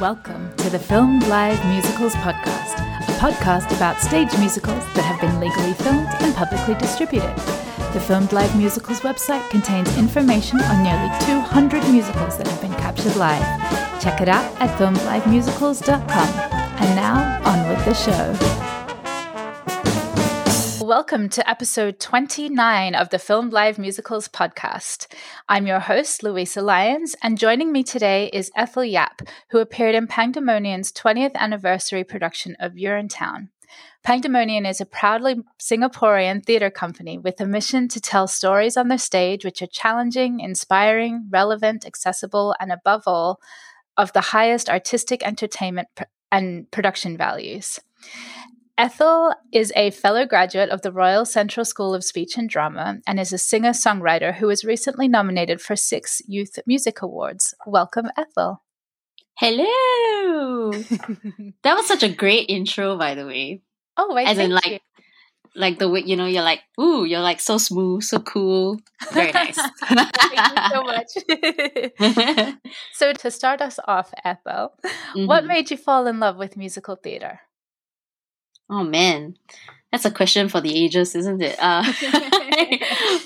Welcome to the Filmed Live Musicals Podcast, a podcast about stage musicals that have been legally filmed and publicly distributed. The Filmed Live Musicals website contains information on nearly 200 musicals that have been captured live. Check it out at filmedlivemusicals.com. And now, on with the show. Welcome to episode 29 of the Filmed Live Musicals podcast. I'm your host, Louisa Lyons, and joining me today is Ethel Yap, who appeared in Pangdemonium's 20th anniversary production of Urinetown. Pangdemonium is a proudly Singaporean theatre company with a mission to tell stories on the stage which are challenging, inspiring, relevant, accessible, and above all, of the highest artistic entertainment and production values. Ethel is a fellow graduate of the Royal Central School of Speech and Drama and is a singer-songwriter who was recently nominated for 6 Youth Music Awards. Welcome, Ethel. Hello! That was such a great intro, by the way. Oh, wait, as in, like, you. Like the way, you know, you're like, ooh, you're like so smooth, so cool. Very nice. Thank you so much. So to start us off, Ethel, what made you fall in love with musical theatre? Oh, man. That's a question for the ages, isn't it?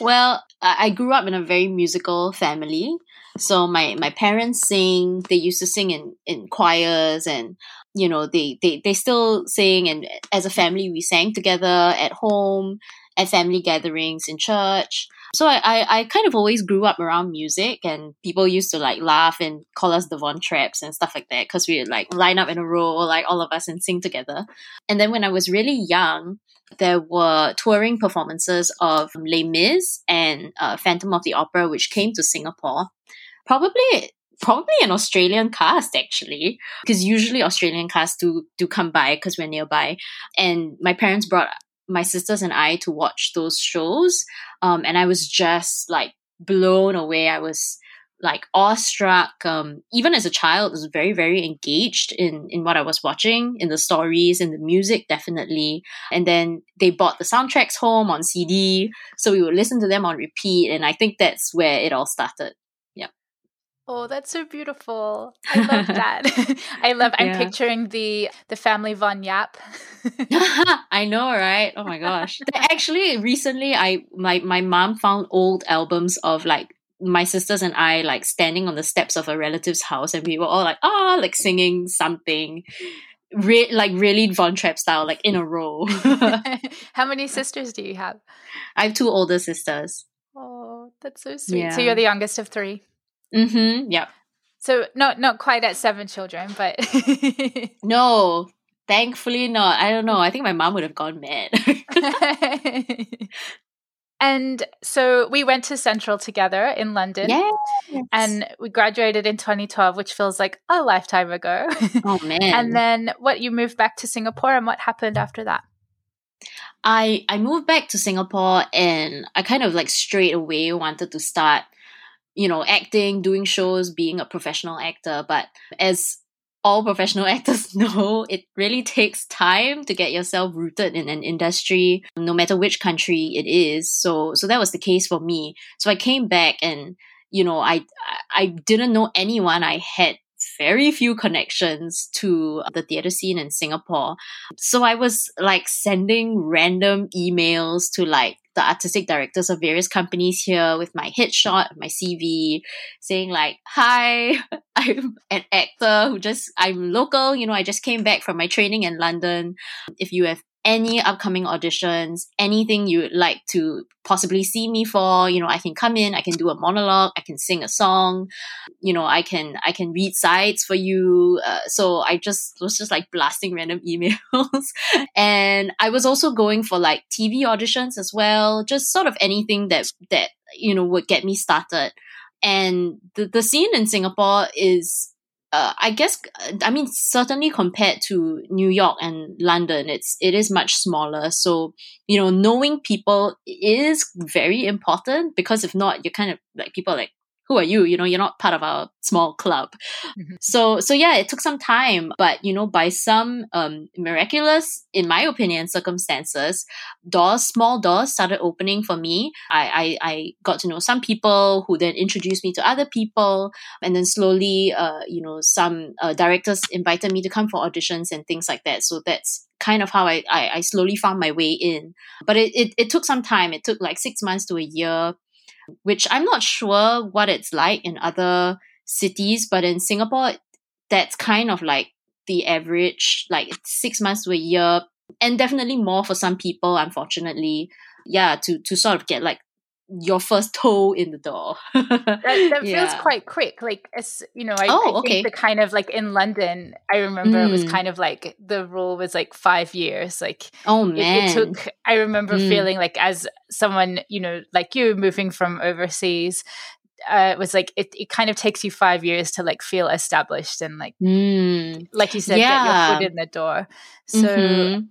Well, I grew up in a very musical family. So my parents sing. They used to sing in choirs, and you know, they still sing, and as a family we sang together at home, at family gatherings, in church. So I kind of always grew up around music, and people used to like laugh and call us the Von Trapps and stuff like that because we would like line up in a row, like all of us, and sing together. And then when I was really young, there were touring performances of Les Mis and Phantom of the Opera, which came to Singapore. Probably an Australian cast, actually, because usually Australian casts do come by because we're nearby. And my parents brought my sisters and I to watch those shows. And I was just like blown away. I was like awestruck. Even as a child, I was very, very engaged in what I was watching, in the stories, in the music, definitely. And then they bought the soundtracks home on CD. So we would listen to them on repeat. And I think that's where it all started. Oh, that's so beautiful. I love that. I'm picturing the family Von Yap. I know, right? Oh my gosh. Actually, recently my mom found old albums of like my sisters and I like standing on the steps of a relative's house, and we were all like, oh, like singing something. Like really Von Trapp style, like in a row. How many sisters do you have? I have 2 older sisters. Oh, that's so sweet. Yeah. So you're the youngest of 3? Mm-hmm. Yeah. So not quite at 7 children, but no, thankfully not. I don't know. I think my mom would have gone mad. And so we went to Central together in London. Yes. And we graduated in 2012, which feels like a lifetime ago. Oh man. And then you moved back to Singapore, and what happened after that? I moved back to Singapore, and I kind of like straight away wanted to start, you know, acting, doing shows, being a professional actor. But as all professional actors know, it really takes time to get yourself rooted in an industry, no matter which country it is. So that was the case for me. So I came back, and, you know, I didn't know anyone. I had very few connections to the theatre scene in Singapore. So I was like sending random emails to like the artistic directors of various companies here with my headshot, my CV, saying like, hi, I'm an actor I'm local, you know, I just came back from my training in London. If you have any upcoming auditions, anything you would like to possibly see me for, you know, I can come in, I can do a monologue, I can sing a song, you know, I can read sides for you. So I was just like blasting random emails. And I was also going for like TV auditions as well, just sort of anything that, you know, would get me started. And the scene in Singapore is, certainly compared to New York and London, it is much smaller. So, you know, knowing people is very important, because if not, you're kind of like, people are like, who are you? You know, you're not part of our small club. Mm-hmm. So yeah, it took some time, but you know, by some miraculous, in my opinion, circumstances, small doors started opening for me. I got to know some people who then introduced me to other people, and then slowly, some directors invited me to come for auditions and things like that. So that's kind of how I slowly found my way in. But it took some time. It took like 6 months to a year, which I'm not sure what it's like in other cities, but in Singapore, that's kind of like the average, like 6 months to a year, and definitely more for some people, unfortunately. Yeah, to sort of get like your first toe in the door. that yeah. Feels quite quick. Like, as you know, I think the kind of like in London, I remember it was kind of like the rule was like 5 years. Like, oh man, it took. I remember feeling like, as someone, you know, like you moving from overseas, it was like it kind of takes you 5 years to like feel established and like you said, get your foot in the door. So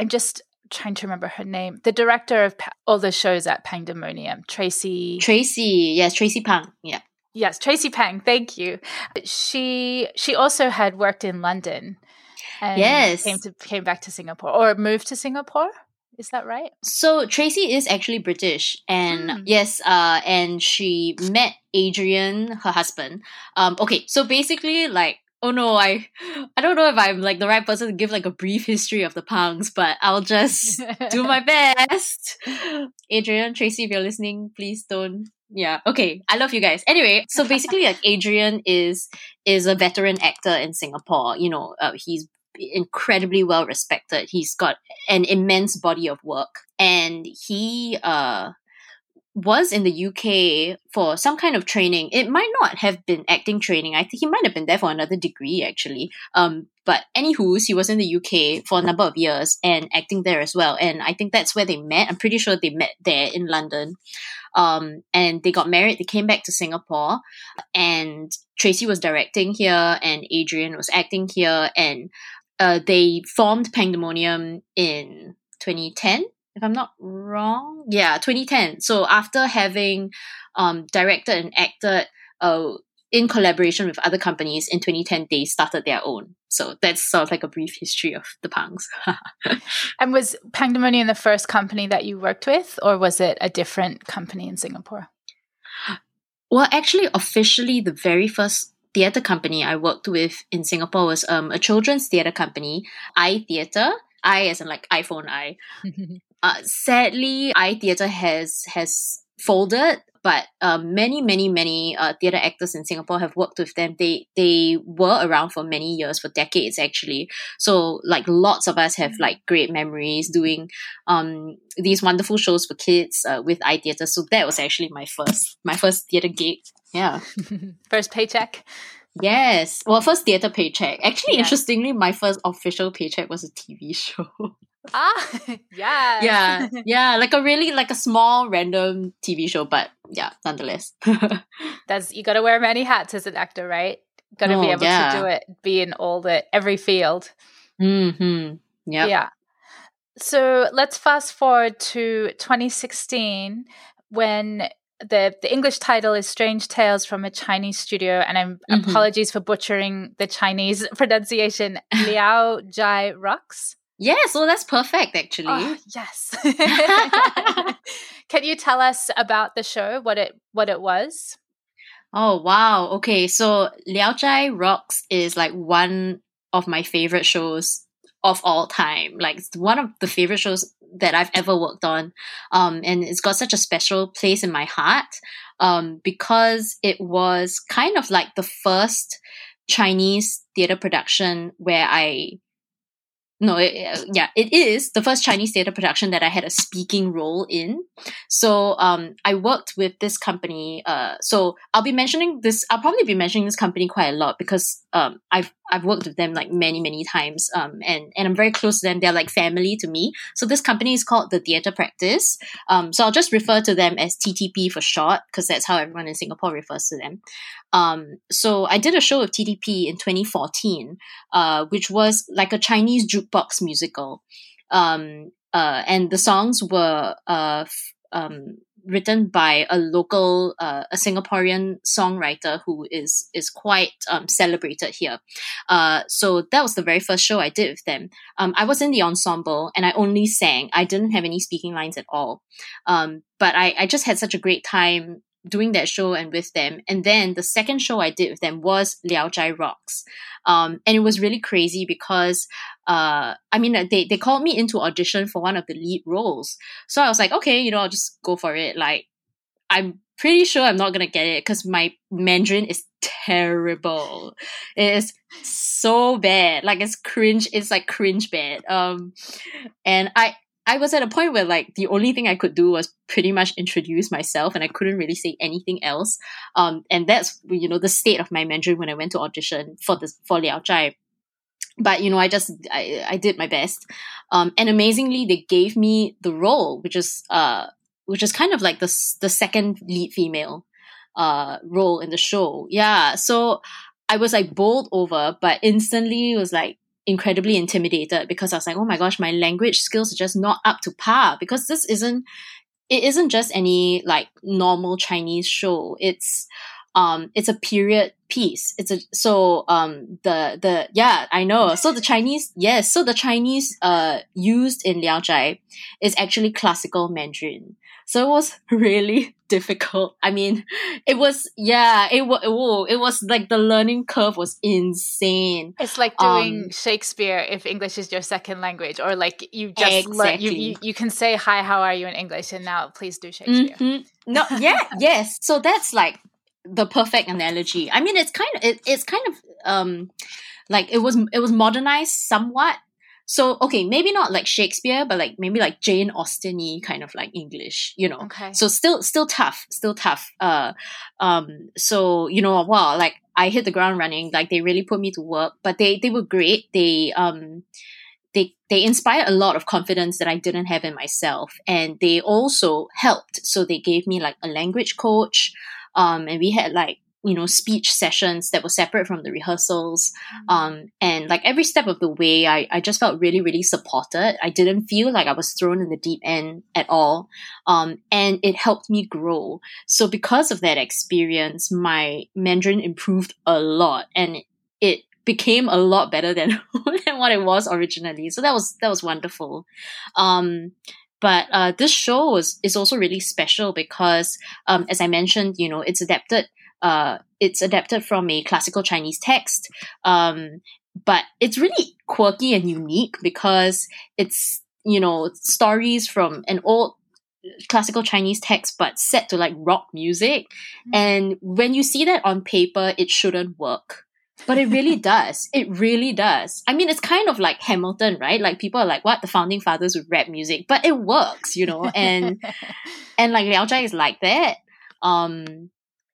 I'm just trying to remember her name, the director of all the shows at Pangdemonium, Tracy Pang. Yeah. Yes, Tracy Pang. Thank you. She also had worked in London and came back to Singapore, or moved to Singapore. Is that right? So Tracy is actually British, and and she met Adrian, her husband. So basically, like, oh no, I don't know if I'm like the right person to give like a brief history of the Pangs, but I'll just do my best. Adrian, Tracy, if you're listening, please don't. Yeah, okay. I love you guys. Anyway, so basically, like, Adrian is a veteran actor in Singapore. You know, he's incredibly well respected. He's got an immense body of work, and he was in the UK for some kind of training. It might not have been acting training. I think he might have been there for another degree, actually. But anywho, he was in the UK for a number of years and acting there as well. And I think that's where they met. I'm pretty sure they met there in London. And they got married. They came back to Singapore, and Tracy was directing here and Adrian was acting here. And they formed Pangdemonium in 2010. If I'm not wrong, 2010. So after having directed and acted in collaboration with other companies in 2010, they started their own. So that's sort of like a brief history of the Pangs. And was Pangdemonium the first company that you worked with, or was it a different company in Singapore? Well, actually, officially, the very first theatre company I worked with in Singapore was a children's theatre company, iTheatre. I as in like iPhone I. Sadly, iTheatre has folded, but many theatre actors in Singapore have worked with them. They were around for many years, for decades actually. So like lots of us have like great memories doing these wonderful shows for kids with iTheatre. So that was actually my first theatre gig. Yeah, first paycheck. Yes. Well, first theatre paycheck. Actually, Interestingly, my first official paycheck was a TV show. Yeah. Like a small random TV show, but yeah, nonetheless. You got to wear many hats as an actor, right? Got to be able to do it, be in every field. Mm-hmm. Yeah. Yeah. So let's fast forward to 2016 when the English title is Strange Tales from a Chinese Studio, and I'm apologies for butchering the Chinese pronunciation. Liao Zhai Rocks. Yes, well, that's perfect, actually. Oh, yes. Can you tell us about the show? What it was? Oh wow! Okay, so Liao Zhai Rocks is like one of my favorite shows of all time. Like, it's one of the favorite shows that I've ever worked on, and it's got such a special place in my heart because it was kind of like the first Chinese theatre production it is the first Chinese theatre production that I had a speaking role in. So I worked with this company. So I'll probably be mentioning this company quite a lot because I've worked with them like many, many times. And I'm very close to them. They're like family to me. So this company is called The Theatre Practice. So I'll just refer to them as TTP for short, because that's how everyone in Singapore refers to them. So I did a show with TTP in 2014, which was like a Chinese jukebox musical. And the songs were written by a local, a Singaporean songwriter who is quite celebrated here. So that was the very first show I did with them. I was in the ensemble and I only sang. I didn't have any speaking lines at all. But I just had such a great time doing that show and with them. And then the second show I did with them was Liao Zhai Rocks. And it was really crazy because, they called me into audition for one of the lead roles. So I was like, okay, I'll just go for it. Like, I'm pretty sure I'm not going to get it because my Mandarin is terrible. It is so bad. Like, it's cringe. It's like cringe bad. And I was at a point where like the only thing I could do was pretty much introduce myself and I couldn't really say anything else. And that's, the state of my Mandarin when I went to audition for Liao Zhai. But, I did my best. And amazingly, they gave me the role, which is kind of like the second lead female, role in the show. Yeah. So I was like bowled over, but instantly was like, incredibly intimidated because I was like, oh my gosh, my language skills are just not up to par because it isn't just any like normal Chinese show. It's a period piece. So the Chinese used in Liao Zhai is actually classical Mandarin. So it was really difficult. I mean, it was like the learning curve was insane. It's like doing Shakespeare if English is your second language, or like you just you can say hi, how are you in English, and now please do Shakespeare. Mm-hmm. No, yeah, yes. So that's like the perfect analogy. I mean, it was modernized somewhat. So, okay, maybe not like Shakespeare, but like maybe like Jane Austen-y kind of like English, Okay. So still tough. So, like I hit the ground running, like they really put me to work, but they were great. They inspired a lot of confidence that I didn't have in myself. And they also helped. So they gave me like a language coach. And we had like, speech sessions that were separate from the rehearsals. And like every step of the way, I just felt really, really supported. I didn't feel like I was thrown in the deep end at all. And it helped me grow. So because of that experience, my Mandarin improved a lot and it became a lot better than, than what it was originally. So that was wonderful. But this show is also really special because, as I mentioned, it's adapted from a classical Chinese text, but it's really quirky and unique because it's, stories from an old classical Chinese text but set to like rock music. Mm-hmm. And when you see that on paper, it shouldn't work. But it really does. It really does. I mean, it's kind of like Hamilton, right? Like people are like, what? The founding fathers with rap music. But it works, And like Liao Zhai is like that.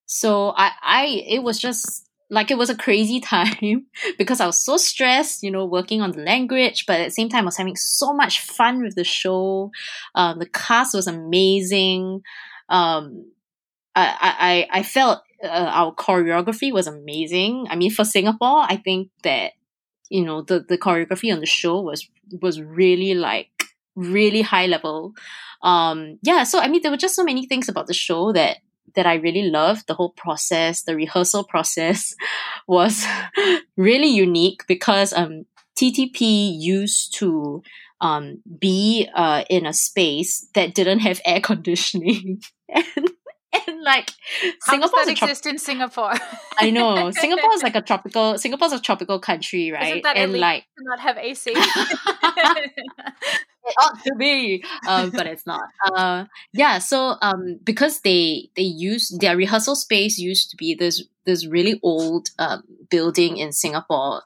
So it was just like, it was a crazy time because I was so stressed, working on the language, but at the same time I was having so much fun with the show. The cast was amazing. I felt our choreography was amazing. I mean, for Singapore, I think that, the choreography on the show was really like, really high level. So, I mean, there were just so many things about the show that I really loved. The whole process, the rehearsal process was really unique because TTP used to be in a space that didn't have air conditioning. and like Singapore exists in Singapore. I know. Singapore's a tropical country, right? Isn't that illegal to not have AC? It ought to be, but it's not. So because they used their rehearsal space used to be this really old building in Singapore,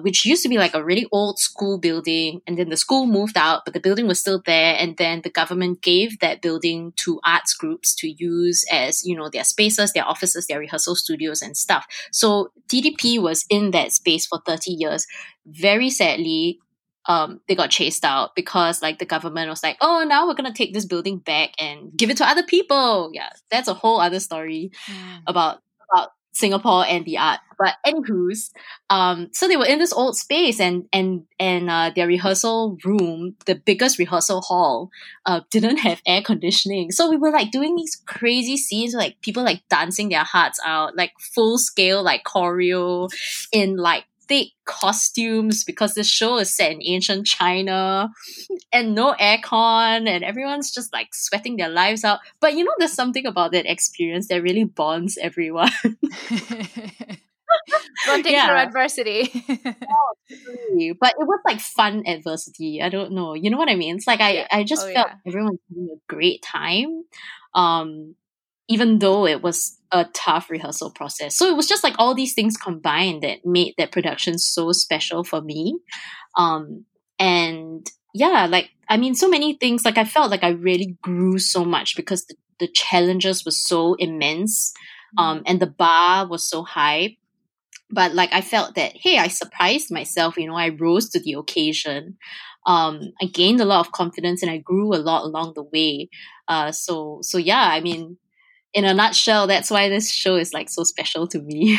which used to be like a really old school building, and then the school moved out, but the building was still there, and then the government gave that building to arts groups to use as their spaces, their offices, their rehearsal studios and stuff. So TDP was in that space for 30 years. Very sadly, they got chased out because like the government was like, oh, now we're going to take this building back and give it to other people. Yeah, that's a whole other story about Singapore and the art. But anywho's, so they were in this old space, and their rehearsal room, the biggest rehearsal hall, didn't have air conditioning. So we were like doing these crazy scenes, like people like dancing their hearts out, like full scale, like choreo in like thick costumes, because the show is set in ancient China and no aircon, and everyone's just like sweating their lives out. But you know, there's something about that experience that really bonds everyone. Bonding through adversity. Oh, really. But it was like fun adversity. I don't know. You know what I mean? It's like I just felt everyone's having a great time. Even though it was a tough rehearsal process. So it was just like all these things combined that made that production so special for me. And yeah, like, I mean, so many things, like I felt like I really grew so much because the challenges were so immense, and the bar was so high. But like, I felt that, hey, I surprised myself, you know, I rose to the occasion. I gained a lot of confidence and I grew a lot along the way. So yeah, I mean, in a nutshell, that's why this show is like so special to me.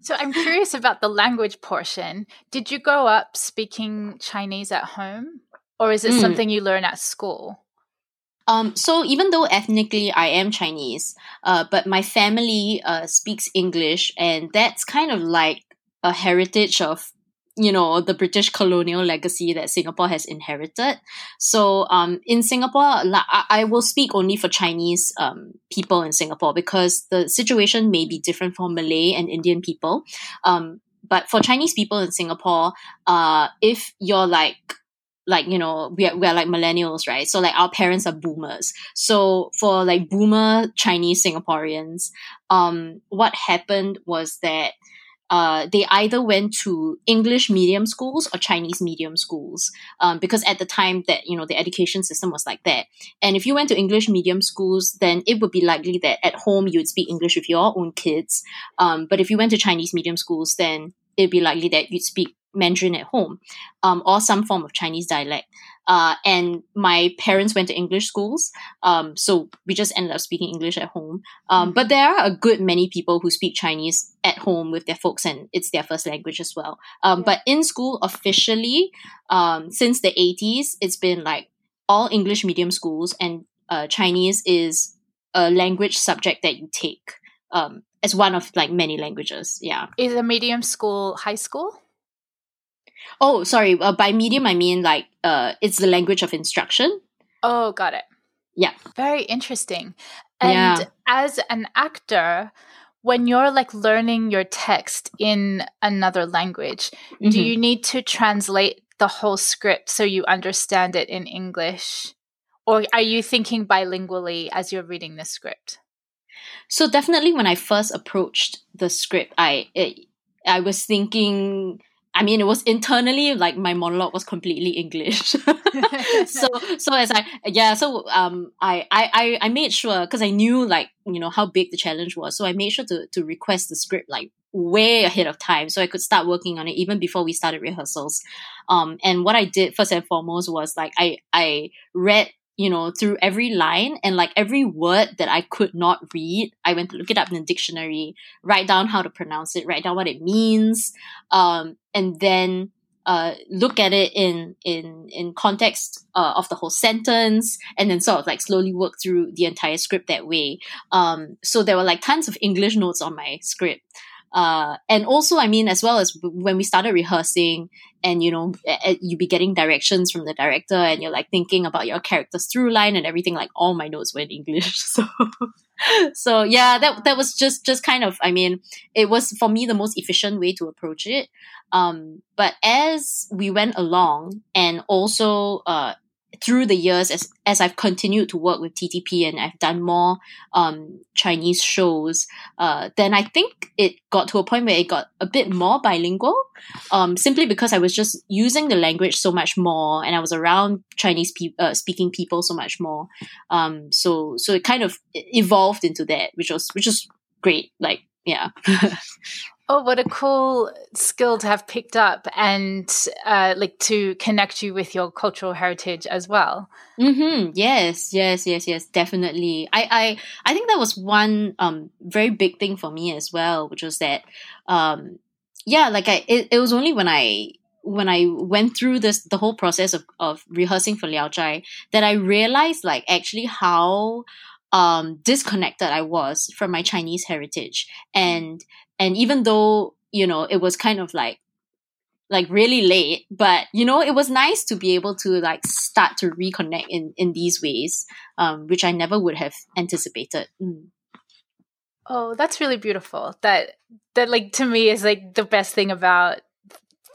So I'm curious about the language portion. Did you grow up speaking Chinese at home, or is it something you learn at school? So even though ethnically I am Chinese, but my family speaks English, and that's kind of like a heritage of, you know, the British colonial legacy that Singapore has inherited. So in Singapore, I will speak only for Chinese people in Singapore, because the situation may be different for Malay and Indian people. But for Chinese people in Singapore, if you're like, you know, we're like millennials, right? So like our parents are boomers. So for like boomer Chinese Singaporeans, what happened was that they either went to English medium schools or Chinese medium schools, because at the time that, you know, the education system was like that. And if you went to English medium schools, then it would be likely that at home you would speak English with your own kids. But if you went to Chinese medium schools, then it'd be likely that you'd speak Mandarin at home, or some form of Chinese dialect. And my parents went to English schools, so we just ended up speaking English at home. But there are a good many people who speak Chinese at home with their folks, and it's their first language as well. But in school, officially, since the 80s, it's been like all English medium schools, and Chinese is a language subject that you take as one of like many languages. Yeah. Is a medium school high school? Oh, sorry. By medium, I mean like it's the language of instruction. Oh, got it. Yeah. Very interesting. And as an actor, when you're like learning your text in another language, do you need to translate the whole script so you understand it in English? Or are you thinking bilingually as you're reading the script? So definitely when I first approached the script, I was thinking... I mean, it was internally, like my monologue was completely English. I made sure, because I knew like, you know, how big the challenge was. So I made sure to request the script like way ahead of time, so I could start working on it even before we started rehearsals. And what I did first and foremost was like, I read, you know, through every line, and like every word that I could not read, I went to look it up in the dictionary, write down how to pronounce it, write down what it means, and then look at it in context of the whole sentence, and then sort of like slowly work through the entire script that way. So there were like tons of English notes on my script. And also, I mean, as well as when we started rehearsing, and, you know, you'd be getting directions from the director, and you're like thinking about your character's through line and everything, like all my notes were in English. So yeah, that was just kind of, I mean, it was for me the most efficient way to approach it. But as we went along, and also, through the years, as I've continued to work with TTP and I've done more Chinese shows, then I think it got to a point where it got a bit more bilingual, simply because I was just using the language so much more, and I was around Chinese speaking people so much more. So it kind of evolved into that, which was great. Like, yeah. Oh, what a cool skill to have picked up and like to connect you with your cultural heritage as well. Mm-hmm. Yes, definitely. I think that was one very big thing for me as well, which was that, it was only when I went through the whole process of rehearsing for Liao Zhai that I realized like actually how disconnected I was from my Chinese heritage. And even though, you know, it was kind of like really late, but, you know, it was nice to be able to like start to reconnect in these ways, which I never would have anticipated. Mm. Oh, that's really beautiful. That like to me is like the best thing about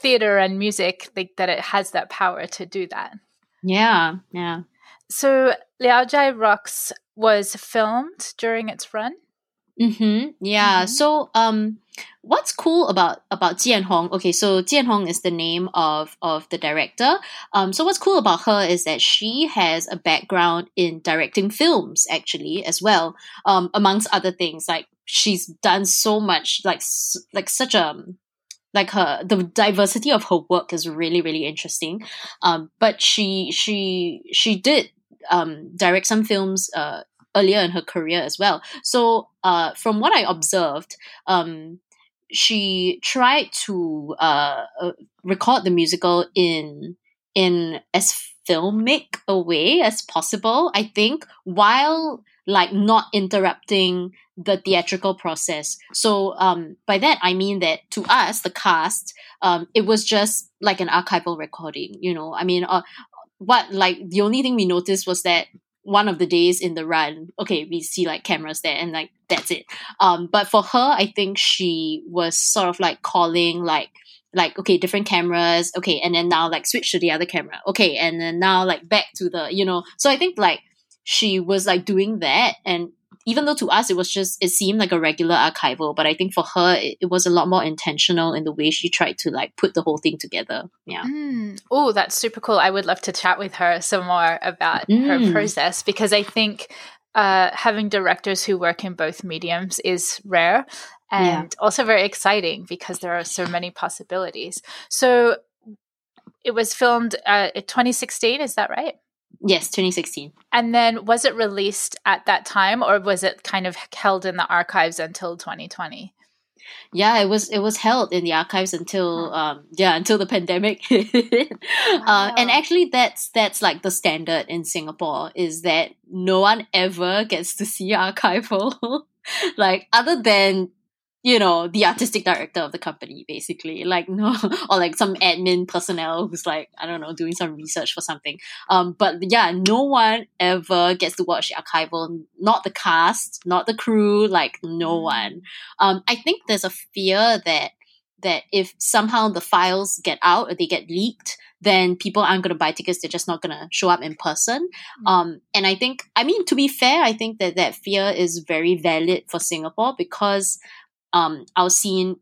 theater and music, like that it has that power to do that. Yeah, yeah. So Liao Zhai Rocks was filmed during its run. Mm-hmm. Yeah. Mm-hmm. So, what's cool about Tian Hong? Okay, so Tian Hong is the name of the director. So what's cool about her is that she has a background in directing films, actually, as well. Amongst other things, like she's done so much, the diversity of her work is really, really interesting. But she did direct some films earlier in her career as well. So from what I observed, she tried to record the musical in as filmic a way as possible, I think, while like not interrupting the theatrical process. So by that, I mean that to us, the cast, it was just like an archival recording, you know? I mean, the only thing we noticed was that one of the days in the run, okay, we see like cameras there and like that's it. But for her, I think she was sort of like calling like okay, different cameras, okay, and then now like switch to the other camera, okay, and then now like back to the, you know. So I think like she was like doing that, and even though to us it seemed like a regular archival, but I think for her it was a lot more intentional in the way she tried to like put the whole thing together. Yeah. Mm. Oh, that's super cool. I would love to chat with her some more about her process, because I think having directors who work in both mediums is rare and also very exciting because there are so many possibilities. So it was filmed in 2016, is that right? Yes, 2016. And then was it released at that time, or was it kind of held in the archives until 2020? Yeah, it was held in the archives until the pandemic hit. Wow. And actually that's like the standard in Singapore, is that no one ever gets to see archival, like other than, you know, the artistic director of the company, basically, like no, or like some admin personnel who's like, I don't know, doing some research for something. But yeah, no one ever gets to watch the archival, not the cast, not the crew, like no one. I think there's a fear that if somehow the files get out or they get leaked, then people aren't going to buy tickets. They're just not going to show up in person. And I think, I mean, to be fair, I think that fear is very valid for Singapore, because our scene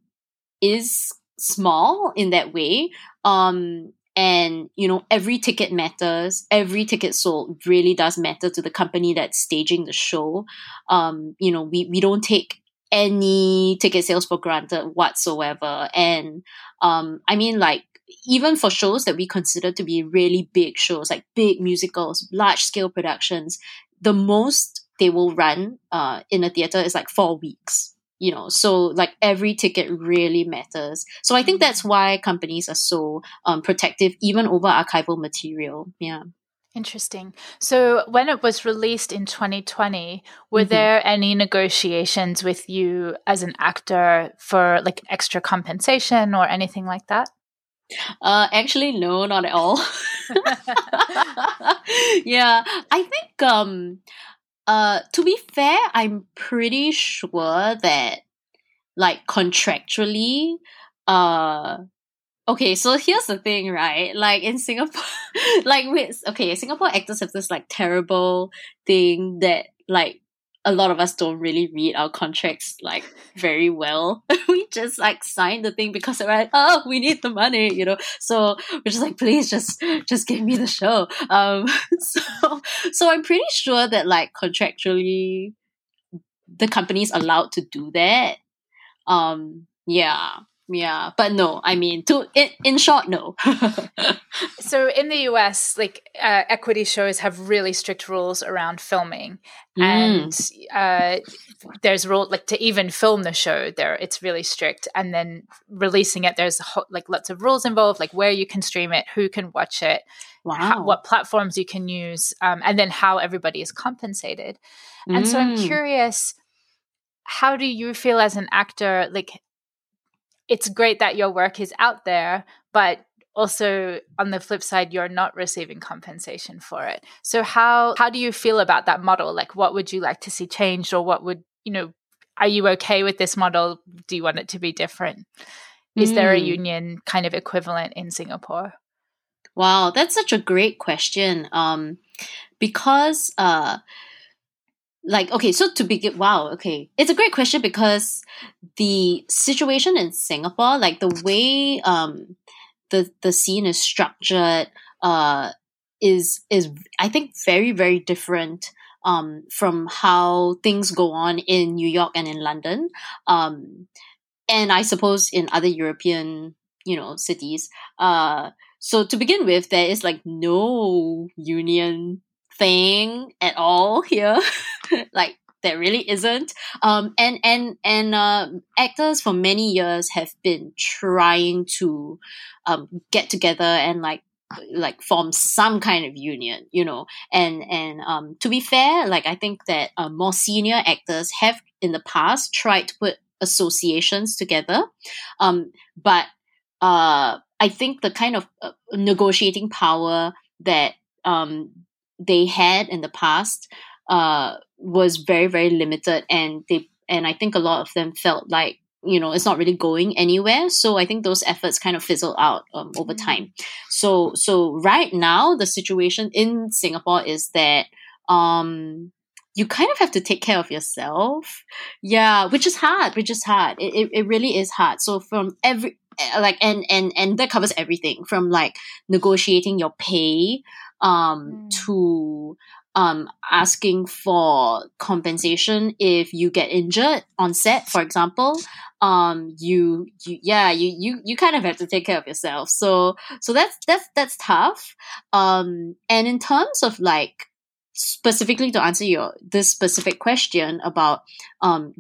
is small in that way. And, you know, every ticket matters. Every ticket sold really does matter to the company that's staging the show. You know, we don't take any ticket sales for granted whatsoever. And I mean, like, even for shows that we consider to be really big shows, like big musicals, large-scale productions, the most they will run in a theatre is like 4 weeks. You know, so like every ticket really matters. So I think that's why companies are so protective, even over archival material. Yeah. Interesting. So when it was released in 2020, were there any negotiations with you as an actor for like extra compensation or anything like that? Actually, no, not at all. Yeah, I think... to be fair, I'm pretty sure that, like, contractually, okay, so here's the thing, right? Like, in Singapore, Singapore actors have this, like, terrible thing that, like, a lot of us don't really read our contracts, like, very well. We just, like, sign the thing because we're like, oh, we need the money, you know? So we're just like, please, just give me the show. So I'm pretty sure that, like, contractually, the company's allowed to do that. Yeah, but no, I mean, in short, no. So in the US, like equity shows have really strict rules around filming, and there's rule like to even film the show there, it's really strict, and then releasing it, there's like lots of rules involved, like where you can stream it, who can watch it, what platforms you can use, and then how everybody is compensated. And so I'm curious, how do you feel as an actor, like? It's great that your work is out there, but also on the flip side, you're not receiving compensation for it. So how do you feel about that model? Like, what would you like to see changed, or what would, you know, are you okay with this model? Do you want it to be different? Is there a union kind of equivalent in Singapore? Wow, that's such a great question. Because it's a great question because the situation in Singapore, like the way the scene is structured, is I think very, very different from how things go on in New York and in London, and I suppose in other European cities. So to begin with, there is like no union thing at all here. Like there really isn't, and actors for many years have been trying to get together and like form some kind of union, and to be fair, like I think that more senior actors have in the past tried to put associations together, but I think the kind of negotiating power that they had in the past was very, very limited, and I think a lot of them felt like it's not really going anywhere. So I think those efforts kind of fizzle out over time. So right now the situation in Singapore is that you kind of have to take care of yourself, which is hard. It really is hard. So from every and that covers everything from like negotiating your pay to asking for compensation if you get injured on set, for example. You kind of have to take care of yourself. So that's tough. And in terms of like specifically to answer this specific question about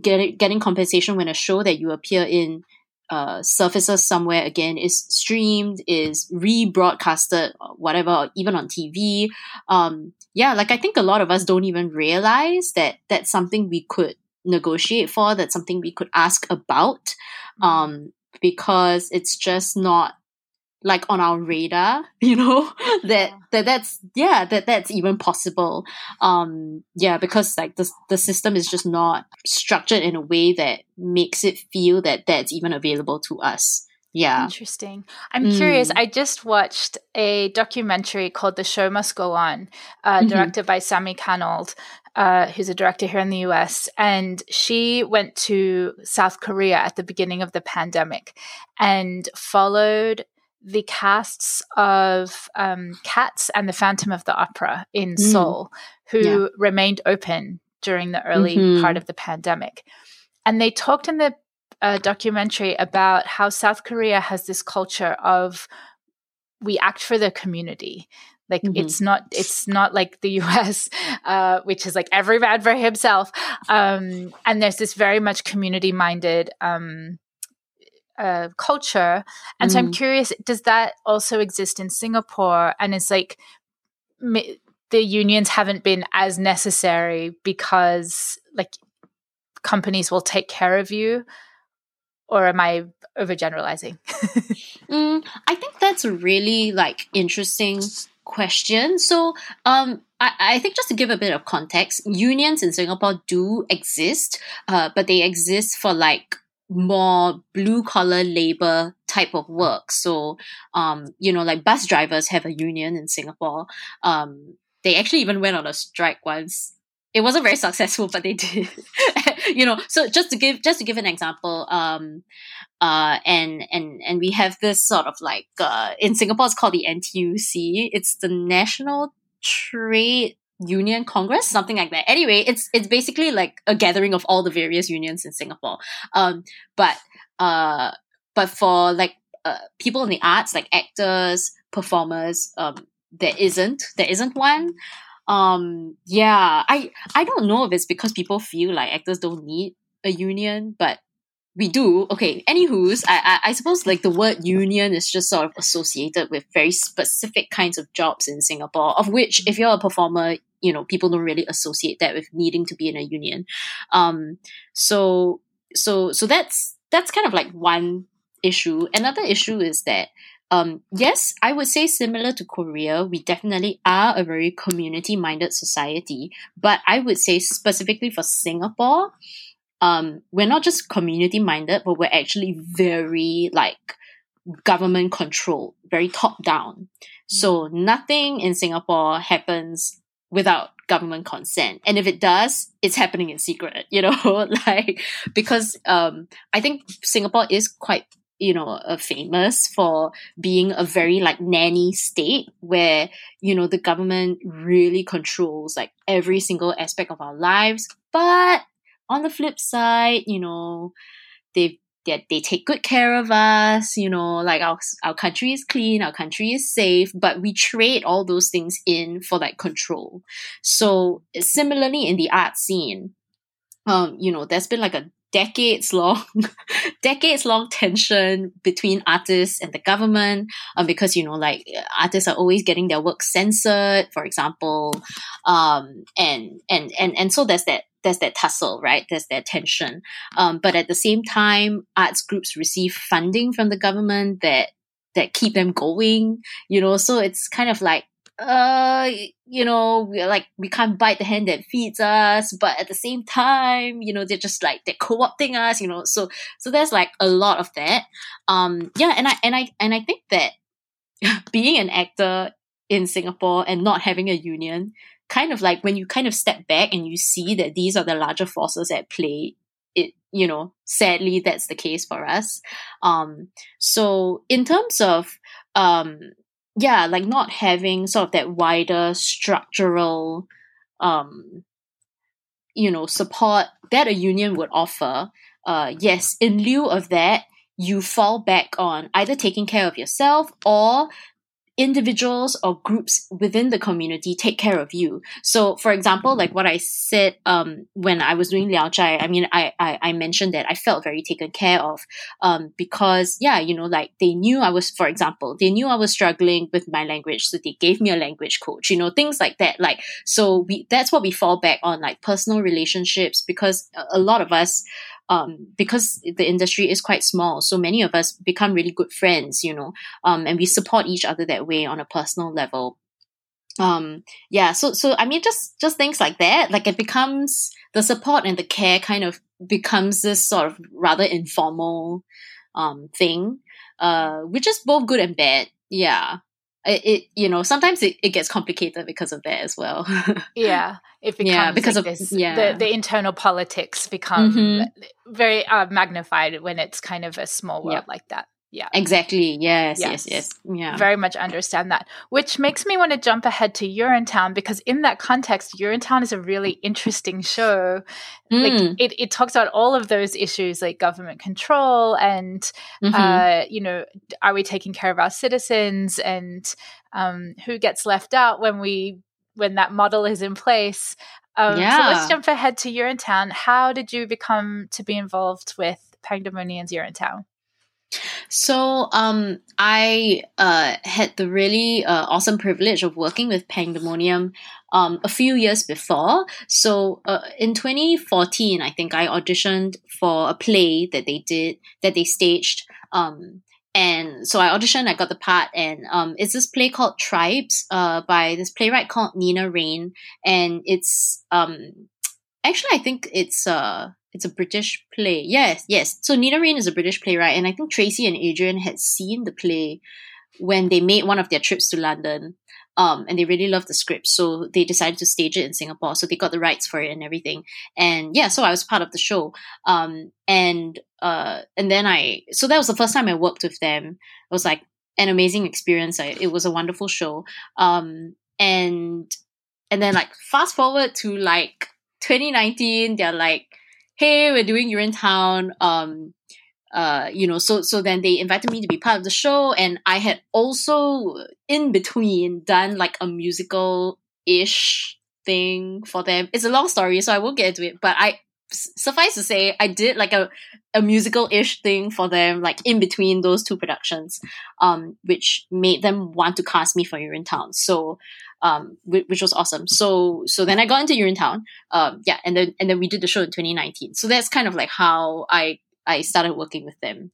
getting compensation when a show that you appear in surfaces somewhere again, is streamed, is rebroadcasted, whatever, even on TV. I think a lot of us don't even realize that that's something we could negotiate for, that's something we could ask about, because it's just not like on our radar, that's even possible. Because like the system is just not structured in a way that makes it feel that that's even available to us. Yeah. Interesting. I'm curious. I just watched a documentary called The Show Must Go On, directed by Sami Canold, who's a director here in the US. And she went to South Korea at the beginning of the pandemic and followed the casts of Cats and the Phantom of the Opera in Seoul, who remained open during the early part of the pandemic. And they talked in the documentary about how South Korea has this culture of we act for the community. Like it's not like the US, which is like every man for himself. And there's this very much community-minded culture. And so I'm curious, does that also exist in Singapore? And it's like the unions haven't been as necessary because like companies will take care of you? Or am I overgeneralizing? I think that's a really like interesting question. So I think just to give a bit of context, unions in Singapore do exist, but they exist for like more blue-collar labor type of work. So, like bus drivers have a union in Singapore. They actually even went on a strike once. It wasn't very successful, but they did. So just to give an example, and we have this sort of like in Singapore it's called the NTUC. It's the National Trade Union Congress, something like that. Anyway, it's basically like a gathering of all the various unions in Singapore. But for like people in the arts, like actors, performers, there isn't one. I don't know if it's because people feel like actors don't need a union, but we do. Okay, anywho's, I suppose like the word union is just sort of associated with very specific kinds of jobs in Singapore, of which if you're a performer, you know, people don't really associate that with needing to be in a union. So that's kind of like one issue. Another issue is that yes, I would say similar to Korea, we definitely are a very community-minded society, but I would say specifically for Singapore, we're not just community-minded, but we're actually very like government-controlled, very top-down. So nothing in Singapore happens without government consent, and if it does, it's happening in secret. You know, like because I think Singapore is quite, you know, famous for being a very like nanny state where, you know, the government really controls like every single aspect of our lives. But on the flip side, you know, they take good care of us, you know, like our country is clean, our country is safe, but we trade all those things in for like control. So similarly in the art scene, you know, there's been like a decades long tension between artists and the government, because, you know, like artists are always getting their work censored, for example, and so there's that tussle, right? There's that tension, but at the same time, arts groups receive funding from the government that keep them going, you know. So it's kind of like, you know, we can't bite the hand that feeds us, but at the same time, you know, they're just like, they're co-opting us, you know, so there's like a lot of that. And I think that being an actor in Singapore and not having a union, kind of like when you kind of step back and you see that these are the larger forces at play, it, you know, sadly that's the case for us. So in terms of, like not having sort of that wider structural, you know, support that a union would offer. Yes, in lieu of that, you fall back on either taking care of yourself or individuals or groups within the community take care of you. So, for example, like what I said, when I was doing Liao Zhai, I mean, I mentioned that I felt very taken care of, because, yeah, you know, like they knew I was, for example, they knew I was struggling with my language, so they gave me a language coach, you know, things like that. Like, so that's what we fall back on, like personal relationships, because a lot of us, because the industry is quite small, so many of us become really good friends, you know, and we support each other that way on a personal level. So I mean, just things like that, like it becomes the support and the care kind of becomes this sort of rather informal thing, which is both good and bad. Yeah. It you know, sometimes it gets complicated because of that as well. Yeah, it becomes the internal politics become very magnified when it's kind of a small world like that. Yeah, exactly. Yes. Yeah, very much understand that. Which makes me want to jump ahead to Urinetown, because in that context, Urinetown is a really interesting show. Like it talks about all of those issues, like government control and, you know, are we taking care of our citizens, and who gets left out when that model is in place. So let's jump ahead to Urinetown. How did you become to be involved with Pangdemonion's Urinetown? So I had the really awesome privilege of working with Pangdemonium a few years before. So in 2014, I think I auditioned for a play that they staged. And so I auditioned, I got the part, and it's this play called Tribes by this playwright called Nina Raine. And it's actually, I think it's a British play. Yes. So Nina Raine is a British playwright, and I think Tracy and Adrian had seen the play when they made one of their trips to London, and they really loved the script, so they decided to stage it in Singapore. So they got the rights for it and everything. And yeah, so I was part of the show. And then so that was the first time I worked with them. It was like an amazing experience. It was a wonderful show. And And then like fast forward to like 2019, they're like, hey, we're doing Urinetown. So then they invited me to be part of the show, and I had also in between done like a musical-ish thing for them. It's a long story, so I won't get into it, but suffice to say, I did like a musical-ish thing for them, like in between those two productions, which made them want to cast me for Urinetown. So, which was awesome. So then I got into Urinetown. And then we did the show in 2019. So that's kind of like how I started working with them.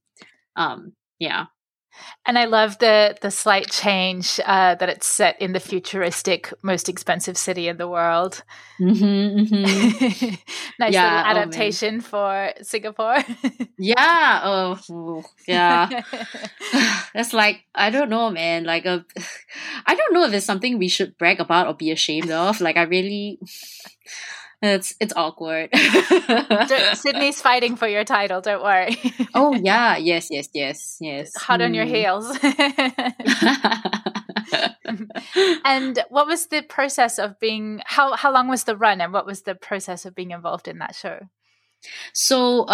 And I love the slight change that it's set in the futuristic, most expensive city in the world. Nice little adaptation for Singapore. That's like, I don't know, man. Like, I don't know if it's something we should brag about or be ashamed of. Like, I really... It's awkward. Sydney's fighting for your title, don't worry. Oh yeah, yes. Hot on your heels. And what was the process of being, how long was the run, and what was the process of being involved in that show? So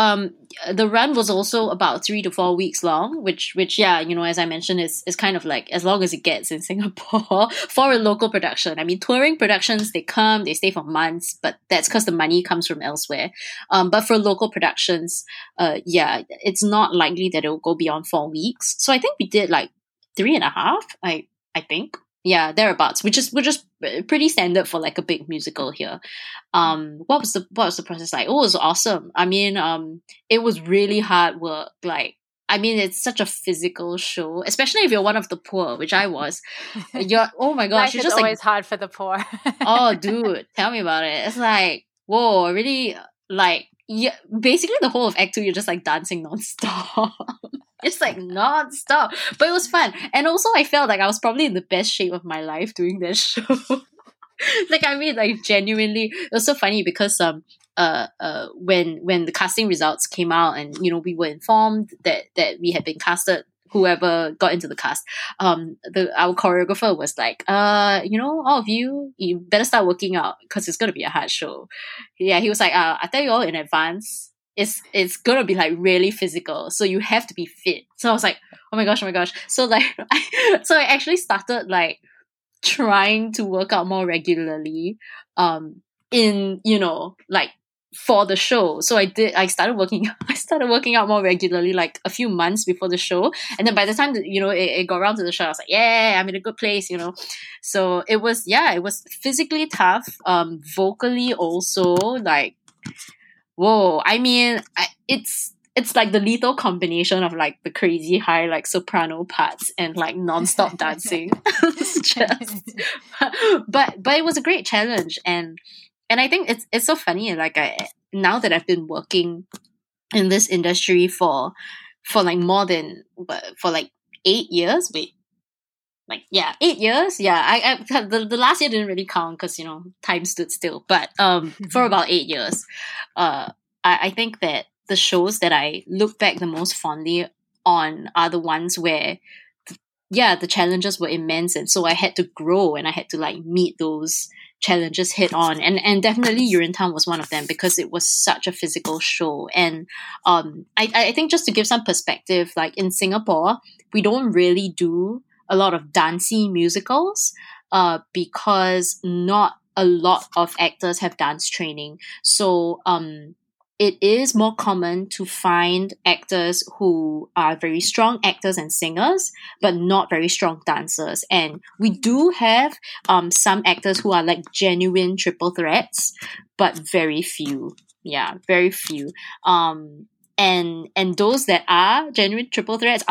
the run was also about 3 to 4 weeks long, which as I mentioned, is kind of like as long as it gets in Singapore for a local production. I mean, touring productions, they come, they stay for months, but that's because the money comes from elsewhere. But for local productions, it's not likely that it will go beyond 4 weeks. So I think we did like 3.5, I think. Yeah, thereabouts, which is pretty standard for like a big musical here. What was the process like? Oh, it was awesome. I mean, it was really hard work. Like, I mean, it's such a physical show, especially if you're one of the poor, which I was. You're, oh my gosh, it's just always like, hard for the poor. Oh, dude, tell me about it. It's like, whoa, really, like. Yeah, basically the whole of Act 2, you're just like dancing nonstop. It's like nonstop, but it was fun. And also, I felt like I was probably in the best shape of my life doing that show. Like, I mean, like genuinely, it was so funny because when the casting results came out, and you know, we were informed that we had been casted. Whoever got into the cast, our choreographer was like, all of you better start working out because it's going to be a hard show. Yeah, he was like, I tell you all in advance, it's going to be like really physical. So you have to be fit. So I was like, oh my gosh. So like, so I actually started like trying to work out more regularly for the show. So I started working out more regularly like a few months before the show, and then by the time it got around to the show, I was like, I'm in a good place, so it was physically tough, vocally also, like, whoa. I mean, it's like the lethal combination of like the crazy high like soprano parts and like non-stop dancing. But it was a great challenge, and I think it's so funny. Like, now that I've been working in this industry for like 8 years. 8 years. Yeah, I the last year didn't really count because time stood still. But for about 8 years, I think that the shows that I look back the most fondly on are the ones where the challenges were immense, and so I had to grow, and I had to like meet those challenges head on, and definitely Urinetown was one of them because it was such a physical show. And I think, just to give some perspective, like in Singapore, we don't really do a lot of dancey musicals because not a lot of actors have dance training. So it is more common to find actors who are very strong actors and singers, but not very strong dancers. And we do have some actors who are like genuine triple threats, but very few. Yeah, very few. And those that are genuine triple threats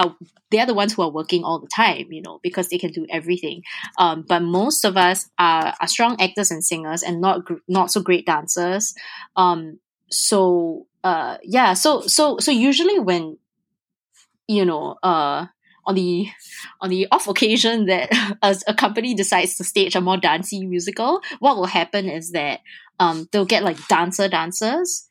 they're the ones who are working all the time, because they can do everything. But most of us are strong actors and singers, and not so great dancers. So usually when, on the off occasion that a company decides to stage a more dancey musical, what will happen is that they'll get like dancers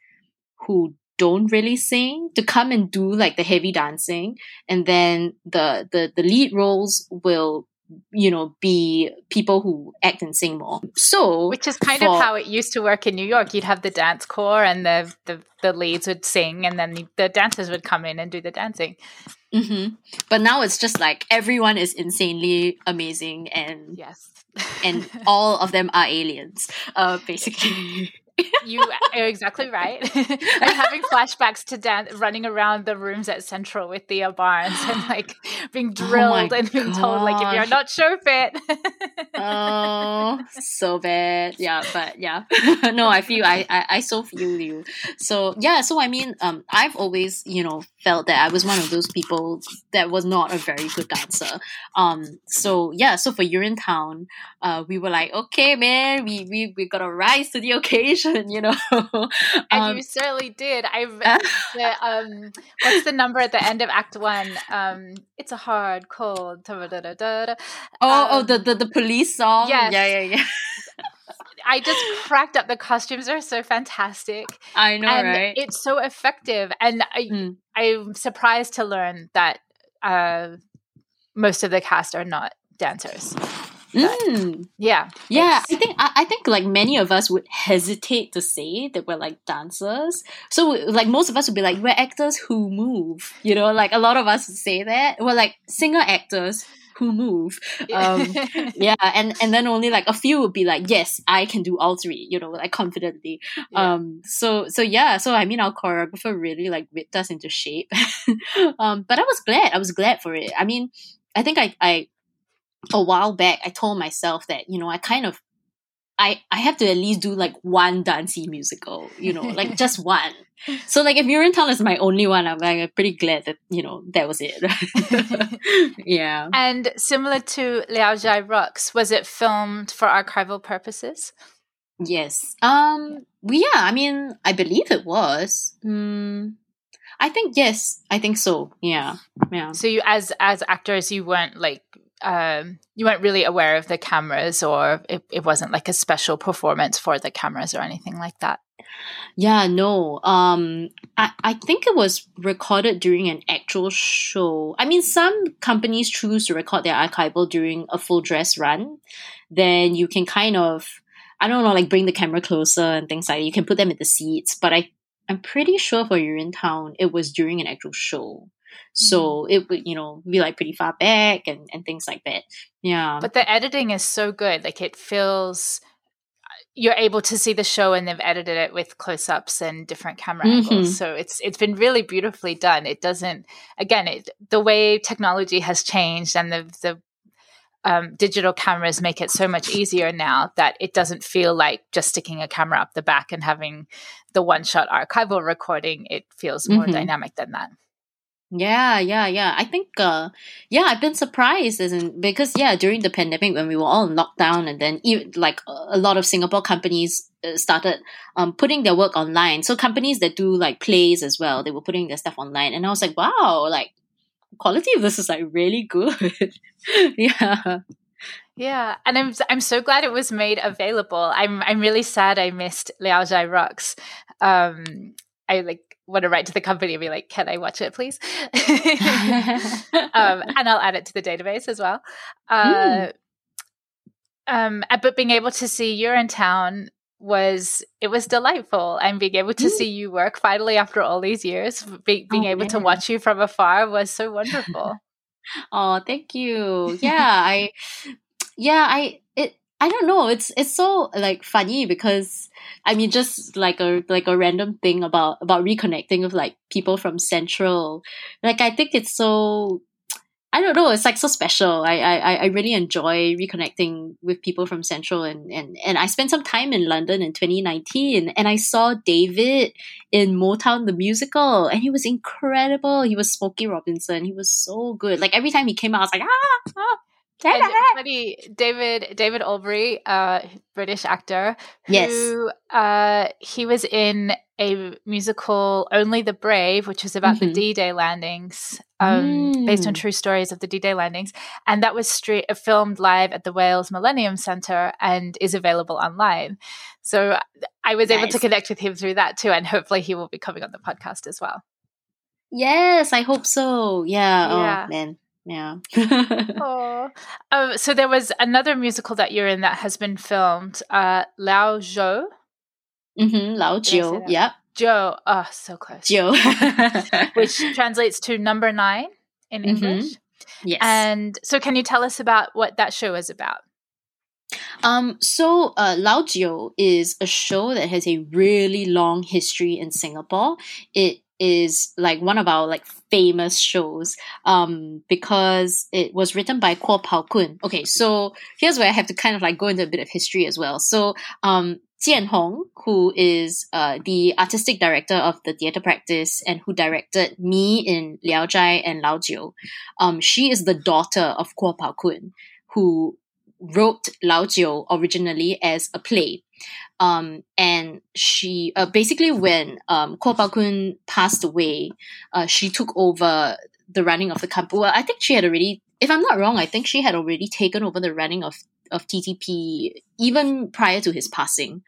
who don't really sing to come and do like the heavy dancing, and then the lead roles will you know, be people who act and sing more. So, which is kind of how it used to work in New York. You'd have the dance corps and the leads would sing, and then the dancers would come in and do the dancing. Mm-hmm. But now it's just like everyone is insanely amazing, and yes, and all of them are aliens, basically. You are exactly right. I'm having flashbacks to running around the rooms at Central with Thea Barnes and like being drilled and being told like, if you're not show fit. Oh, so bad. Yeah, but yeah. No, I feel I so feel you. So yeah, so I mean, I've always, you know, felt that I was one of those people that was not a very good dancer. So yeah, so for Urinetown, we were like, okay, man, we gotta rise to the occasion. You know, and you certainly did. I read the, what's the number at the end of Act One? It's a hard cold. The police song. Yes. Yeah. I just cracked up. The costumes are so fantastic. I know, and right? It's so effective, and I'm surprised to learn that most of the cast are not dancers. Yeah. I think like many of us would hesitate to say that we're like dancers. So like most of us would be like, we're actors who move. You know, like a lot of us would say that. We're like singer actors who move. Yeah, and then only like a few would be like, yes, I can do all three, you know, like confidently. Yeah. So I mean our choreographer really like whipped us into shape. But I was glad for it. I mean, I think I a while back, I told myself that, you know, I have to at least do like one dancey musical, you know, like just one. So like if Urinetown is my only one, I'm like pretty glad that, you know, that was it. Yeah. And similar to Liao Zhai Rocks, was it filmed for archival purposes? Yes. I mean, I believe it was. I think yes. I think so. Yeah. Yeah. So you, as actors, you weren't like, you weren't really aware of the cameras, or it wasn't like a special performance for the cameras or anything like that? Yeah, no. I think it was recorded during an actual show. I mean, some companies choose to record their archival during a full dress run. Then you can kind of, I don't know, like bring the camera closer and things like that. You can put them in the seats. But I'm pretty sure for Urinetown, it was during an actual show. So it would, you know, be like pretty far back and things like that. Yeah. But the editing is so good. Like it feels, you're able to see the show and they've edited it with close-ups and different camera angles. So it's been really beautifully done. It doesn't, again, the way technology has changed and the digital cameras make it so much easier now that it doesn't feel like just sticking a camera up the back and having the one-shot archival recording. It feels more dynamic than that. Yeah. I think, I've been surprised because during the pandemic when we were all in lockdown, and then even, like a lot of Singapore companies started putting their work online. So companies that do like plays as well, they were putting their stuff online. And I was like, wow, like quality of this is like really good. Yeah. Yeah, and I'm so glad it was made available. I'm really sad I missed Liao Zhai Rocks. I want to write to the company and be like, can I watch it, please? And I'll add it to the database as well. But being able to see Urinetown was delightful, and being able to see you work finally after all these years, being able to watch you from afar was so wonderful. Oh, thank you. Yeah, I don't know. It's so like funny because I mean, just like a random thing about reconnecting with like people from Central. Like I think it's so, I don't know. It's like so special. I really enjoy reconnecting with people from Central, and I spent some time in London in 2019, and I saw David in Motown the Musical, and he was incredible. He was Smokey Robinson. He was so good. Like every time he came out, I was like ah. And it's funny, David Albury, British actor, who he was in a musical, Only the Brave, which was about the D-Day landings, based on true stories of the D-Day landings. And that was filmed live at the Wales Millennium Centre and is available online. So I was able to connect with him through that too, and hopefully he will be coming on the podcast as well. Yes, I hope so. Yeah. Oh, man. Yeah. Oh. So there was another musical that you're in that has been filmed, Lao Jiu. Mm-hmm, Lao Jiu, yeah. Jiu, oh, so close. Jiu. Which translates to number 9 in English. Yes. And so can you tell us about what that show is about? So Lao Jiu is a show that has a really long history in Singapore. It is like one of our like famous shows because it was written by Kuo Pao Kun. Okay, so here's where I have to kind of like go into a bit of history as well. So Tian Hong, who is the artistic director of The Theatre Practice and who directed me in Liao Zhai and Lao Jiu, she is the daughter of Kuo Pao Kun, who wrote Lao Jiu originally as a play. And she, basically when Kuo Pao Kun passed away, she took over the running of the company. Well, I think she had already, if I'm not wrong, I think she had already taken over the running of TTP even prior to his passing.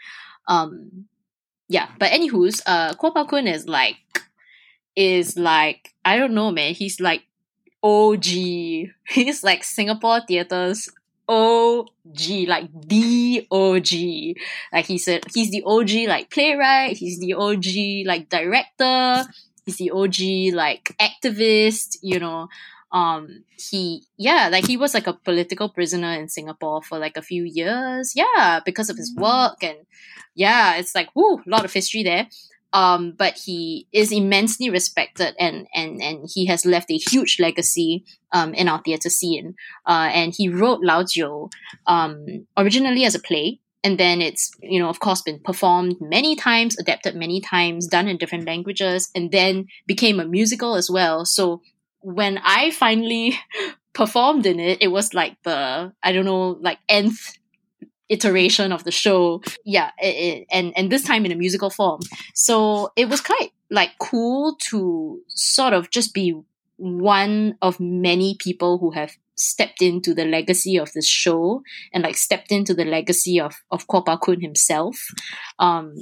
Yeah, but anywho's, Kuo Pao Kun is like, I don't know, man, he's like OG. He's like Singapore theatre's OG, like the OG. Like he said, he's the OG like playwright, he's the OG like director, he's the OG like activist, you know. He was like a political prisoner in Singapore for like a few years, yeah, because of his work, and yeah, it's like, whoo, a lot of history there. But he is immensely respected, and he has left a huge legacy in our theatre scene. And he wrote Lao Jiu originally as a play, and then it's, you know, of course been performed many times, adapted many times, done in different languages, and then became a musical as well. So when I finally performed in it, it was like the, I don't know, like nth iteration of the show, yeah, and this time in a musical form. So it was quite like cool to sort of just be one of many people who have stepped into the legacy of this show and like stepped into the legacy of Kuo Pao Kun himself. And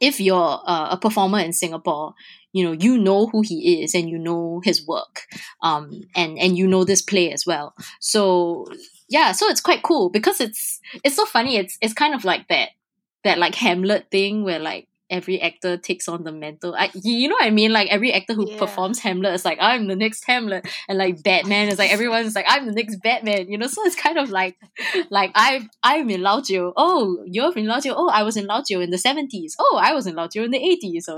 if you're a performer in Singapore, you know who he is and you know his work, and you know this play as well. So yeah, so it's quite cool because it's so funny. It's kind of like that like Hamlet thing where like every actor takes on the mantle. You know what I mean? Like every actor who performs Hamlet is like, I'm the next Hamlet, and like Batman is like, everyone's like, I'm the next Batman. You know, so it's kind of like I'm in Lao Jiu. Oh, you're in Lao Jiu. Oh, I was in Lao Jiu in the '70s. Oh, I was in Lao Jiu in the '80s.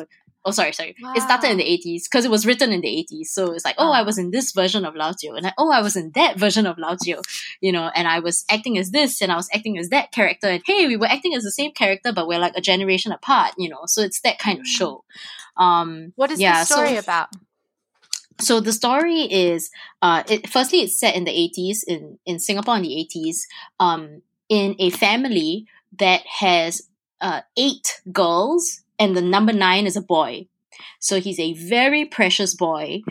Oh, sorry. Wow. It started in the 80s because it was written in the 80s. So it's like, oh, I was in this version of Lao Jiu. And I was in that version of Lao Jiu, you know, and I was acting as this and I was acting as that character. And hey, we were acting as the same character, but we're like a generation apart, you know. So it's that kind of show. What is the story about? So the story is, firstly, it's set in the 80s, in Singapore in the 80s, in a family that has 8 girls, and the number 9 is a boy. So he's a very precious boy,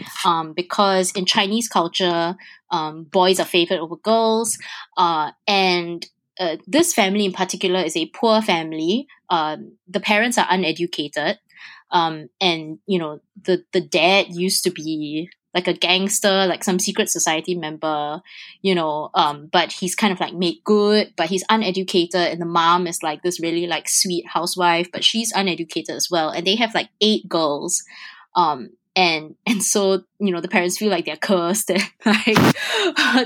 because in Chinese culture, boys are favored over girls. And this family in particular is a poor family. The parents are uneducated. And, you know, the dad used to be like a gangster, like some secret society member, you know, but he's kind of like made good, but he's uneducated. And the mom is like this really like sweet housewife, but she's uneducated as well. And they have like 8 girls. And so, you know, the parents feel like they're cursed, and like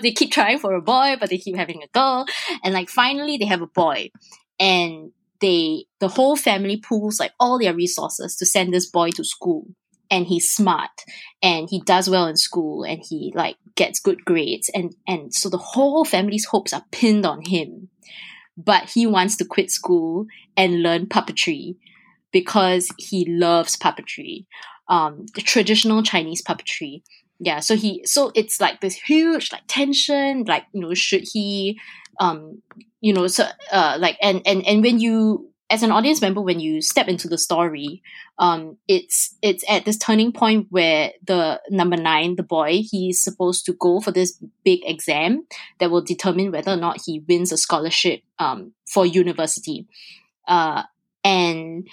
they keep trying for a boy, but they keep having a girl. And like finally they have a boy, and the whole family pools like all their resources to send this boy to school. And he's smart and he does well in school and he like gets good grades. And so the whole family's hopes are pinned on him, but he wants to quit school and learn puppetry because he loves puppetry, traditional Chinese puppetry. Yeah. So it's like this huge like tension, like, you know, should he, and when you, as an audience member, when you step into the story, it's at this turning point where the number 9, the boy, he's supposed to go for this big exam that will determine whether or not he wins a scholarship for university. And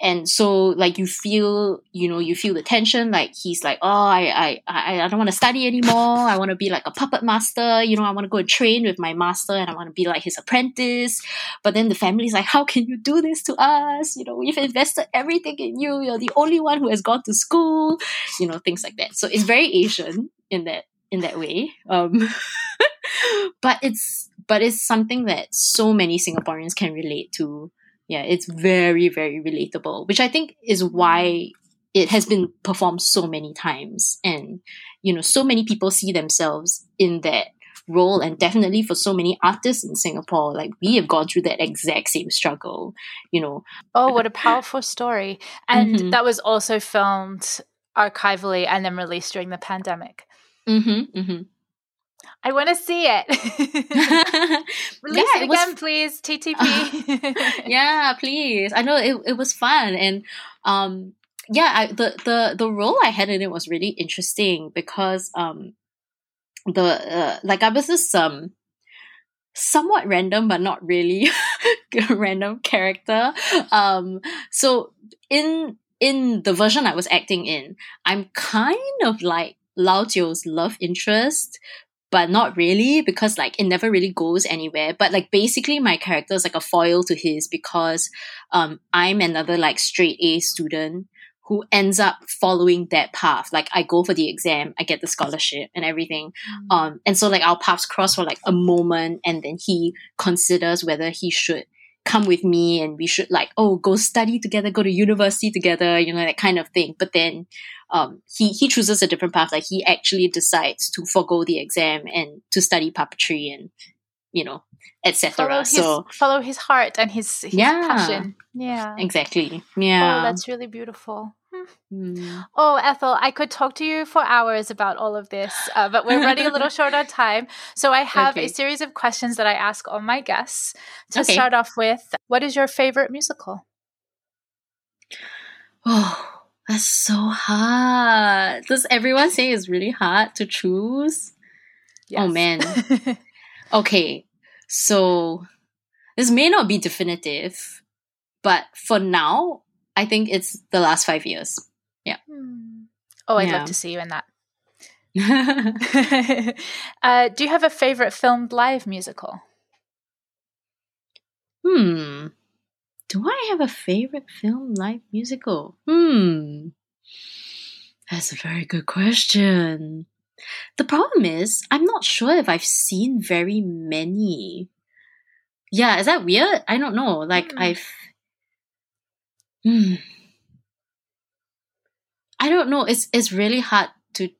And so, like, you feel the tension. Like, he's like, oh, I don't want to study anymore. I want to be like a puppet master. You know, I want to go and train with my master, and I want to be like his apprentice. But then the family's like, how can you do this to us? You know, we've invested everything in you. You're the only one who has gone to school. You know, things like that. So it's very Asian in that way. But it's something that so many Singaporeans can relate to. Yeah, it's very, very relatable, which I think is why it has been performed so many times. And, you know, so many people see themselves in that role. And definitely for so many artists in Singapore, like, we have gone through that exact same struggle, you know. Oh, what a powerful story. And that was also filmed archivally and then released during the pandemic. Mm-hmm, mm-hmm. I want to see it. Release it again, please. TTP. Yeah, please. I know it was fun, and the role I had in it was really interesting because I was this somewhat random but not really random character. So in the version I was acting in, I'm kind of like Lao Jiu's love interest. But not really, because like it never really goes anywhere. But like basically my character is like a foil to his, because I'm another like straight A student who ends up following that path. Like, I go for the exam, I get the scholarship and everything. And so like our paths cross for like a moment, and then he considers whether he should come with me and we should like, oh, go study together, go to university together, you know, that kind of thing. But then he chooses a different path. Like, he actually decides to forgo the exam and to study puppetry and, you know, etc. So follow his heart and his passion. Yeah, exactly. Yeah. Oh, that's really beautiful. Oh, Ethel, I could talk to you for hours about all of this, but we're running a little short on time. So I have a series of questions that I ask all my guests. To start off with, what is your favorite musical? Oh, that's so hard. Does everyone say it's really hard to choose? Yes. Oh, man. Okay, so this may not be definitive, but for now, I think it's the last 5 years. Yeah. Oh, I'd love to see you in that. Do you have a favorite filmed live musical? Do I have a favorite film live musical? That's a very good question. The problem is, I'm not sure if I've seen very many. Yeah, is that weird? I don't know. Like, I don't know. It's really hard to.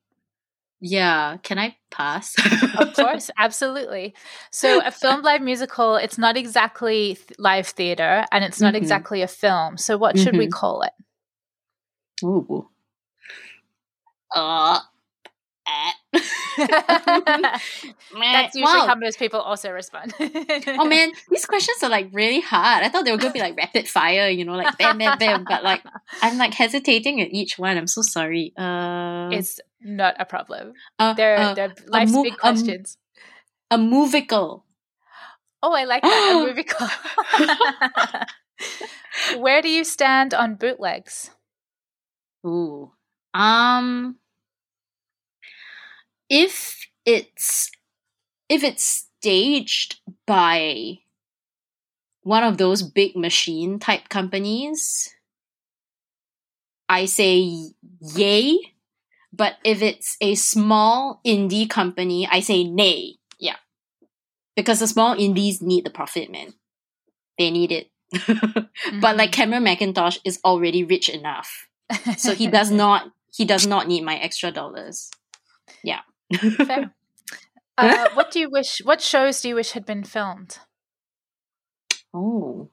Yeah, can I pass? Of course, absolutely. So a filmed live musical, it's not exactly live theater, and it's not exactly a film. So what should we call it? Ooh. That's usually how most people also respond. Oh man, these questions are like really hard. I thought they were gonna be like rapid fire, you know, like bam bam bam, but like I'm like hesitating at each one. I'm so sorry. It's not a problem. They're life's big questions. A movicle. Oh, I like that. A movicle. Where do you stand on bootlegs? Ooh. If it's staged by one of those big machine type companies, I say yay. But if it's a small indie company, I say nay. Yeah. Because the small indies need the profit, man. They need it. But like Cameron McIntosh is already rich enough. So he does not need my extra dollars. Yeah. Fair. What shows do you wish had been filmed? Oh.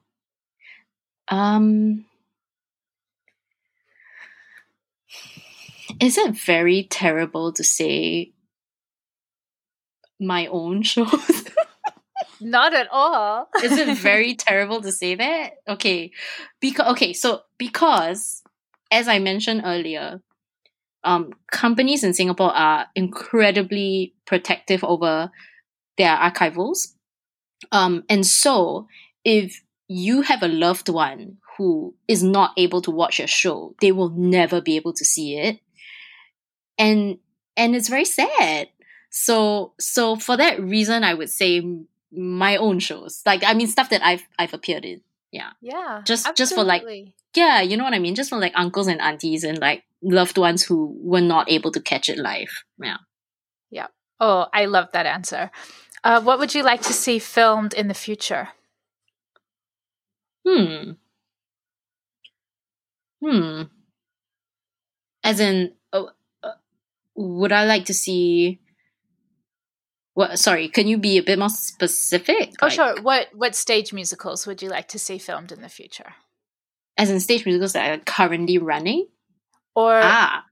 Is it very terrible to say my own shows? Not at all. Is it very terrible to say that? Okay. Because as I mentioned earlier, companies in Singapore are incredibly protective over their archivals. And so if you have a loved one who is not able to watch a show, they will never be able to see it. And it's very sad. So for that reason, I would say my own shows, like, I mean, stuff that I've appeared in. Yeah. Yeah. Just for like, yeah, you know what I mean? Just for like uncles and aunties and like loved ones who were not able to catch it live. Yeah. Yeah. Oh, I love that answer. What would you like to see filmed in the future? As in, would I like to see? What? Sorry, can you be a bit more specific? Oh, like, sure. What stage musicals would you like to see filmed in the future? As in stage musicals that are currently running, or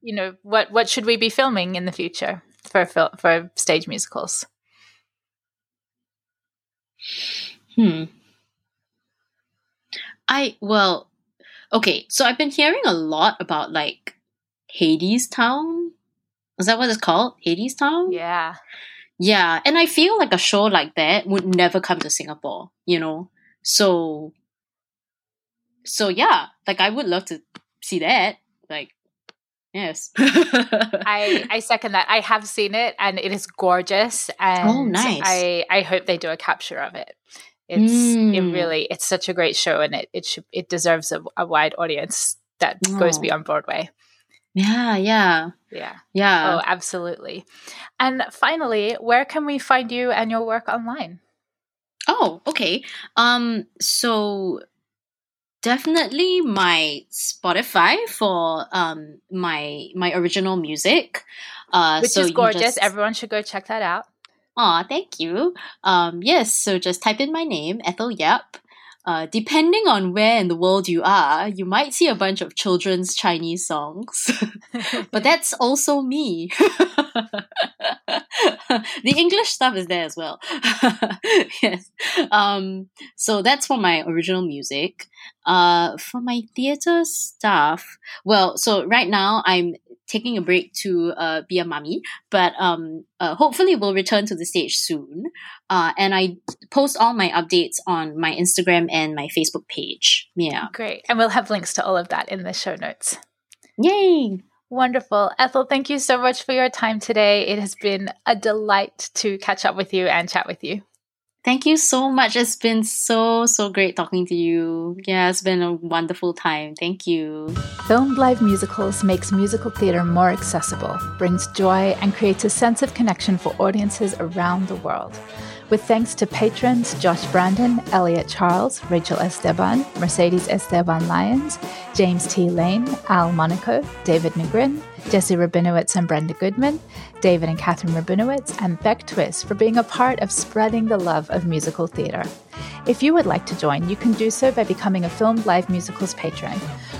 you know, what should we be filming in the future for stage musicals? Okay, so I've been hearing a lot about like Hadestown. Is that what it's called? Hadestown? Yeah. Yeah, and I feel like a show like that would never come to Singapore, you know? So yeah, like I would love to see that. Like, yes. I second that. I have seen it and it is gorgeous. And oh, nice. I hope they do a capture of it. It's such a great show, and it deserves a wide audience that goes beyond Broadway. Yeah. Oh, absolutely. And finally, where can we find you and your work online? Oh, okay. So definitely my Spotify for my original music, which is gorgeous. Everyone should go check that out. Aw, thank you. Yes, so just type in my name, Ethel Yap. Depending on where in the world you are, you might see a bunch of children's Chinese songs. But that's also me. The English stuff is there as well. Yes. So that's for my original music. For my theatre stuff, well, so right now I'm taking a break to be a mummy, but hopefully we'll return to the stage soon. And I post all my updates on my Instagram and my Facebook page. Yeah. Great. And we'll have links to all of that in the show notes. Yay. Wonderful. Ethel, thank you so much for your time today. It has been a delight to catch up with you and chat with you. Thank you so much. It's been so great talking to you. Yeah, it's been a wonderful time. Thank you. Filmed Live Musicals makes musical theatre more accessible, brings joy, and creates a sense of connection for audiences around the world. With thanks to patrons Josh Brandon, Elliot Charles, Rachel Esteban, Mercedes Esteban Lyons, James T. Lane, Al Monaco, David Negrin, Jesse Rabinowitz and Brenda Goodman, David and Catherine Rabinowitz, and Beck Twist for being a part of spreading the love of musical theatre. If you would like to join, you can do so by becoming a Filmed Live Musicals patron.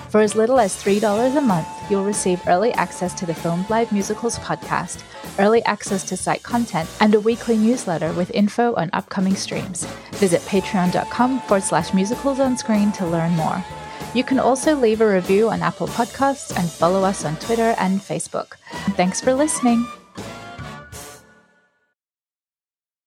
For as little as $3 a month, you'll receive early access to the Filmed Live Musicals podcast, early access to site content, and a weekly newsletter with info on upcoming streams. Visit patreon.com/musicalsonscreen to learn more. You can also leave a review on Apple Podcasts and follow us on Twitter and Facebook. Thanks for listening.